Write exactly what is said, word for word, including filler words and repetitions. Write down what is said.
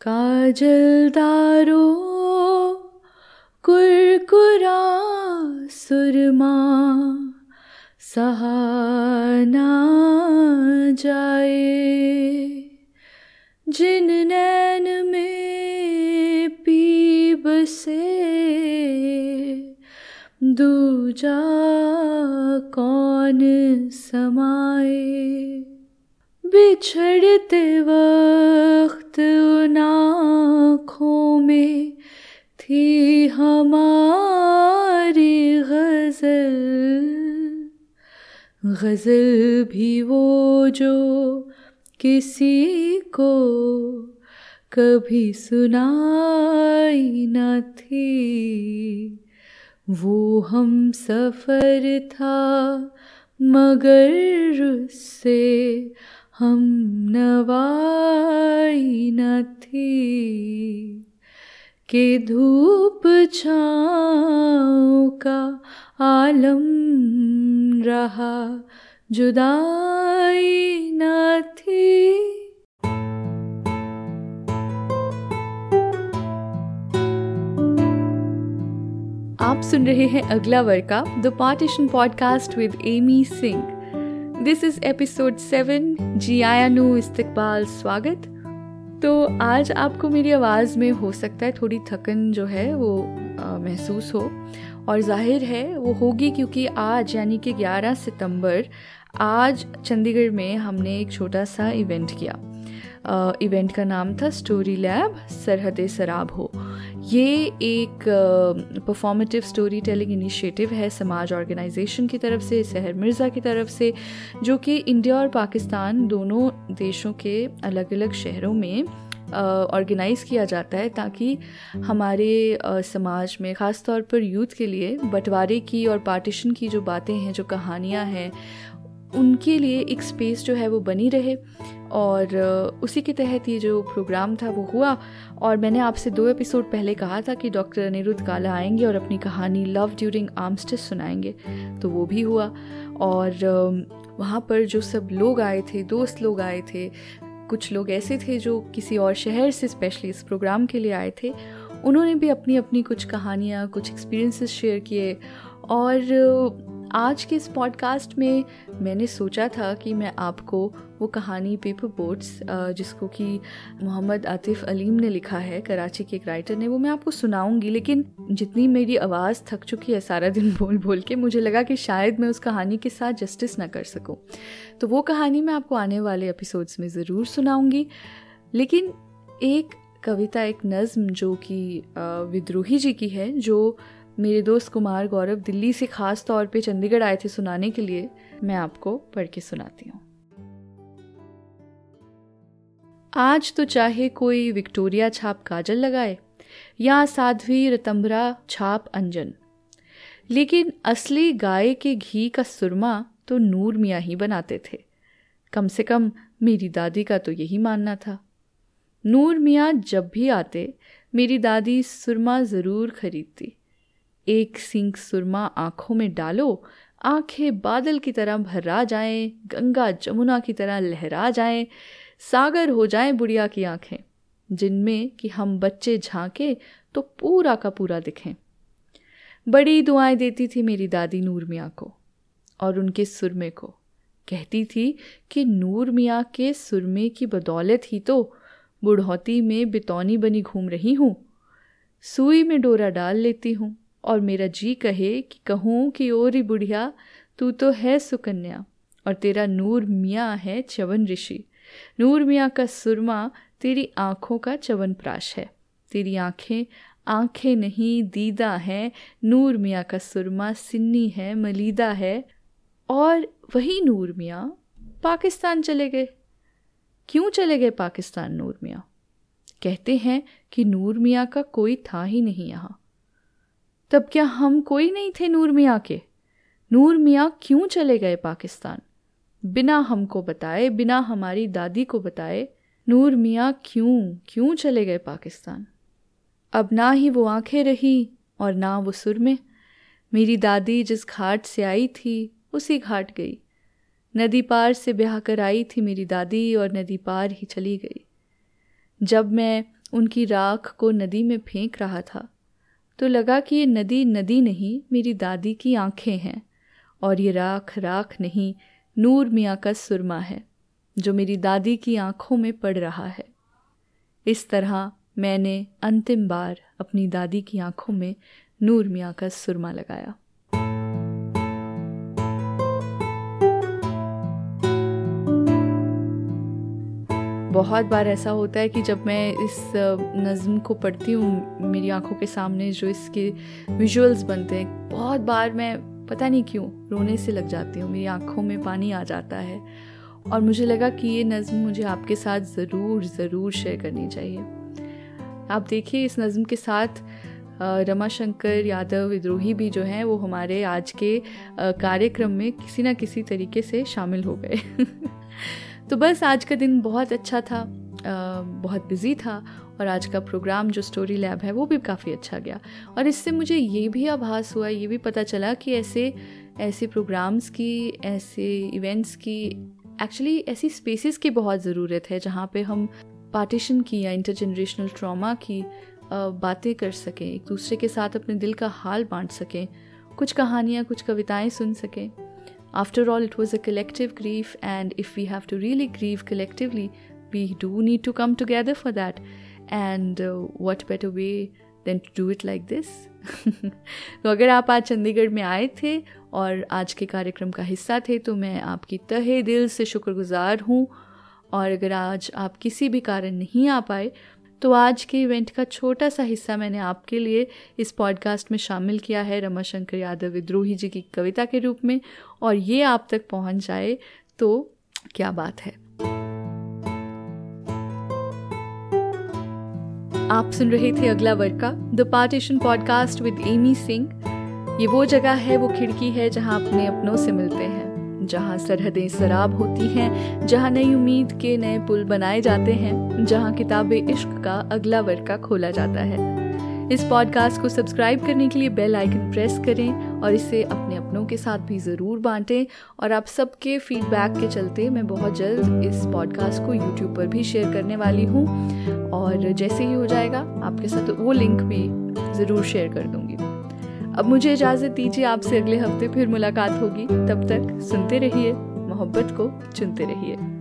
काजलदारो कुरकुरा सुरमा सहा ना जाए, जिन नैन में पी बसे दूजा कौन समाए। बिछड़ते वक्त उन आँखों में थी हमारी गज़ल, गज़ल भी वो जो किसी को कभी सुनाई न थी। वो हम सफ़र था मगर उससे हम नवाई न थी, के धूप छाँव का आलम रहा जुदाई न थी। आप सुन रहे हैं अगला वर्का the partition podcast with Amy Singh. This is episode seven. जी आयानु इस्तकबाल स्वागत। तो आज आपको मेरी आवाज़ में हो सकता है थोड़ी थकन जो है वो आ, महसूस हो, और जाहिर है वो होगी क्योंकि आज यानी कि ग्यारह सितंबर, आज चंडीगढ़ में हमने एक छोटा सा इवेंट किया। आ, इवेंट का नाम था स्टोरी लैब सरहदें सराब हो। ये एक परफॉर्मेटिव स्टोरी टेलिंग इनिशिएटिव है समाज ऑर्गेनाइजेशन की तरफ से, सहर मिर्ज़ा की तरफ से, जो कि इंडिया और पाकिस्तान दोनों देशों के अलग अलग शहरों में ऑर्गेनाइज़ uh, किया जाता है, ताकि हमारे uh, समाज में ख़ास तौर पर यूथ के लिए बंटवारे की और पार्टीशन की जो बातें हैं, जो कहानियाँ हैं, उनके लिए एक स्पेस जो है वो बनी रहे। और उसी के तहत ये जो प्रोग्राम था वो हुआ। और मैंने आपसे दो एपिसोड पहले कहा था कि डॉक्टर अनिरुद्ध काला आएंगे और अपनी कहानी लव ड्यूरिंग आर्मस्टिस सुनाएंगे, तो वो भी हुआ। और वहाँ पर जो सब लोग आए थे, दोस्त लोग आए थे, कुछ लोग ऐसे थे जो किसी और शहर से स्पेशली इस प्रोग्राम के लिए आए थे, उन्होंने भी अपनी अपनी कुछ कहानियाँ, कुछ एक्सपीरियंसेस शेयर किए। और आज के इस पॉडकास्ट में मैंने सोचा था कि मैं आपको वो कहानी पेपर बोट्स, जिसको कि मोहम्मद आतिफ अलीम ने लिखा है, कराची के एक राइटर ने, वो मैं आपको सुनाऊंगी। लेकिन जितनी मेरी आवाज़ थक चुकी है सारा दिन बोल बोल के, मुझे लगा कि शायद मैं उस कहानी के साथ जस्टिस ना कर सकूं, तो वो कहानी मैं आपको आने वाले एपिसोड्स में ज़रूर सुनाऊंगी। लेकिन एक कविता, एक नज़म जो कि विद्रोही जी की है, जो मेरे दोस्त कुमार गौरव दिल्ली से ख़ास तौर पे चंडीगढ़ आए थे सुनाने के लिए, मैं आपको पढ़ के सुनाती हूँ। आज तो चाहे कोई विक्टोरिया छाप काजल लगाए या साध्वी रतंबरा छाप अंजन, लेकिन असली गाय के घी का सुरमा तो नूर मियाँ ही बनाते थे। कम से कम मेरी दादी का तो यही मानना था। नूर मियाँ जब भी आते मेरी दादी सुरमा ज़रूर खरीदती। एक सिंक सुरमा आँखों में डालो, आँखें बादल की तरह भर्रा जाएं, गंगा जमुना की तरह लहरा जाएं, सागर हो जाएं बुढ़िया की आँखें, जिनमें कि हम बच्चे झांके तो पूरा का पूरा दिखें। बड़ी दुआएं देती थी मेरी दादी नूर मियाँ को और उनके सुरमे को। कहती थी कि नूर मियाँ के सुरमे की बदौलत ही तो बुढ़ौती में बितौनी बनी घूम रही हूँ, सुई में डोरा डाल लेती हूँ और मेरा जी कहे कि कहूँ कि ओ री बुढ़िया, तू तो है सुकन्या और तेरा नूर मियाँ है चवन ऋषि। नूर मियाँ का सुरमा तेरी आँखों का चवन प्राश है। तेरी आँखें आँखें नहीं दीदा हैं, नूर मियाँ का सुरमा सिन्नी है, मलीदा है। और वही नूर मियाँ पाकिस्तान चले गए। क्यों चले गए पाकिस्तान नूर मियाँ? कहते हैं कि नूर मियाँ का कोई था ही नहीं यहाँ। तब क्या हम कोई नहीं थे नूर मियाँ के? नूर मियाँ क्यों चले गए पाकिस्तान बिना हमको बताए, बिना हमारी दादी को बताए? नूर मियाँ क्यों क्यों चले गए पाकिस्तान? अब ना ही वो आंखें रही और ना वो सुरमे। मेरी दादी जिस घाट से आई थी उसी घाट गई। नदी पार से ब्याह कर आई थी मेरी दादी और नदी पार ही चली गई। जब मैं उनकी राख को नदी में फेंक रहा था तो लगा कि ये नदी नदी नहीं मेरी दादी की आंखें हैं और ये राख राख नहीं नूर मियाँ का सुरमा है जो मेरी दादी की आंखों में पड़ रहा है। इस तरह मैंने अंतिम बार अपनी दादी की आंखों में नूर मियाँ का सुरमा लगाया। बहुत बार ऐसा होता है कि जब मैं इस नज़्म को पढ़ती हूँ, मेरी आंखों के सामने जो इसके विजुअल्स बनते हैं, बहुत बार मैं पता नहीं क्यों रोने से लग जाती हूँ, मेरी आंखों में पानी आ जाता है और मुझे लगा कि ये नज़्म मुझे आपके साथ ज़रूर ज़रूर शेयर करनी चाहिए। आप देखिए, इस नज़्म के साथ रमाशंकर यादव विद्रोही भी जो हैं वो हमारे आज के कार्यक्रम में किसी ना किसी तरीके से शामिल हो गए। तो बस आज का दिन बहुत अच्छा था, बहुत बिजी था और आज का प्रोग्राम जो स्टोरी लैब है वो भी काफ़ी अच्छा गया। और इससे मुझे ये भी आभास हुआ, ये भी पता चला कि ऐसे ऐसे प्रोग्राम्स की, ऐसे इवेंट्स की, एक्चुअली ऐसी स्पेसेस की बहुत ज़रूरत है जहाँ पे हम पार्टीशन की या इंटरजनरेशनल ट्रॉमा की बातें कर सकें, एक दूसरे के साथ अपने दिल का हाल बांट सकें, कुछ कहानियाँ, कुछ कविताएँ सुन सकें। After all, it was a collective grief, and if we have to really grieve collectively, we do need to come together for that. And uh, what better way than to do it like this? तो अगर आप आज चंडीगढ़ में आए थे और आज के कार्यक्रम का हिस्सा थे तो मैं आपकी तहे दिल से शुक्रगुजार हूँ। और अगर आज आप किसी भी कारण नहीं आ पाए तो आज के इवेंट का छोटा सा हिस्सा मैंने आपके लिए इस पॉडकास्ट में शामिल किया है रमाशंकर यादव विद्रोही जी की कविता के रूप में, और ये आप तक पहुंच जाए तो क्या बात है। आप सुन रहे थे अगला वर्का the partition podcast with Amy Singh. ये वो जगह है, वो खिड़की है जहां अपने अपनों से मिलते हैं, जहाँ सरहदें सराब होती हैं, जहाँ नई उम्मीद के नए पुल बनाए जाते हैं, जहाँ किताबे इश्क का अगला वर्का खोला जाता है। इस पॉडकास्ट को सब्सक्राइब करने के लिए बेल आइकन प्रेस करें और इसे अपने अपनों के साथ भी ज़रूर बांटें। और आप सबके फीडबैक के चलते मैं बहुत जल्द इस पॉडकास्ट को यूट्यूब पर भी शेयर करने वाली हूँ, और जैसे ही हो जाएगा आपके साथ वो लिंक भी ज़रूर शेयर कर दूँगी। अब मुझे इजाज़त दीजिए, आपसे अगले हफ्ते फिर मुलाकात होगी। तब तक सुनते रहिए, मोहब्बत को चुनते रहिए।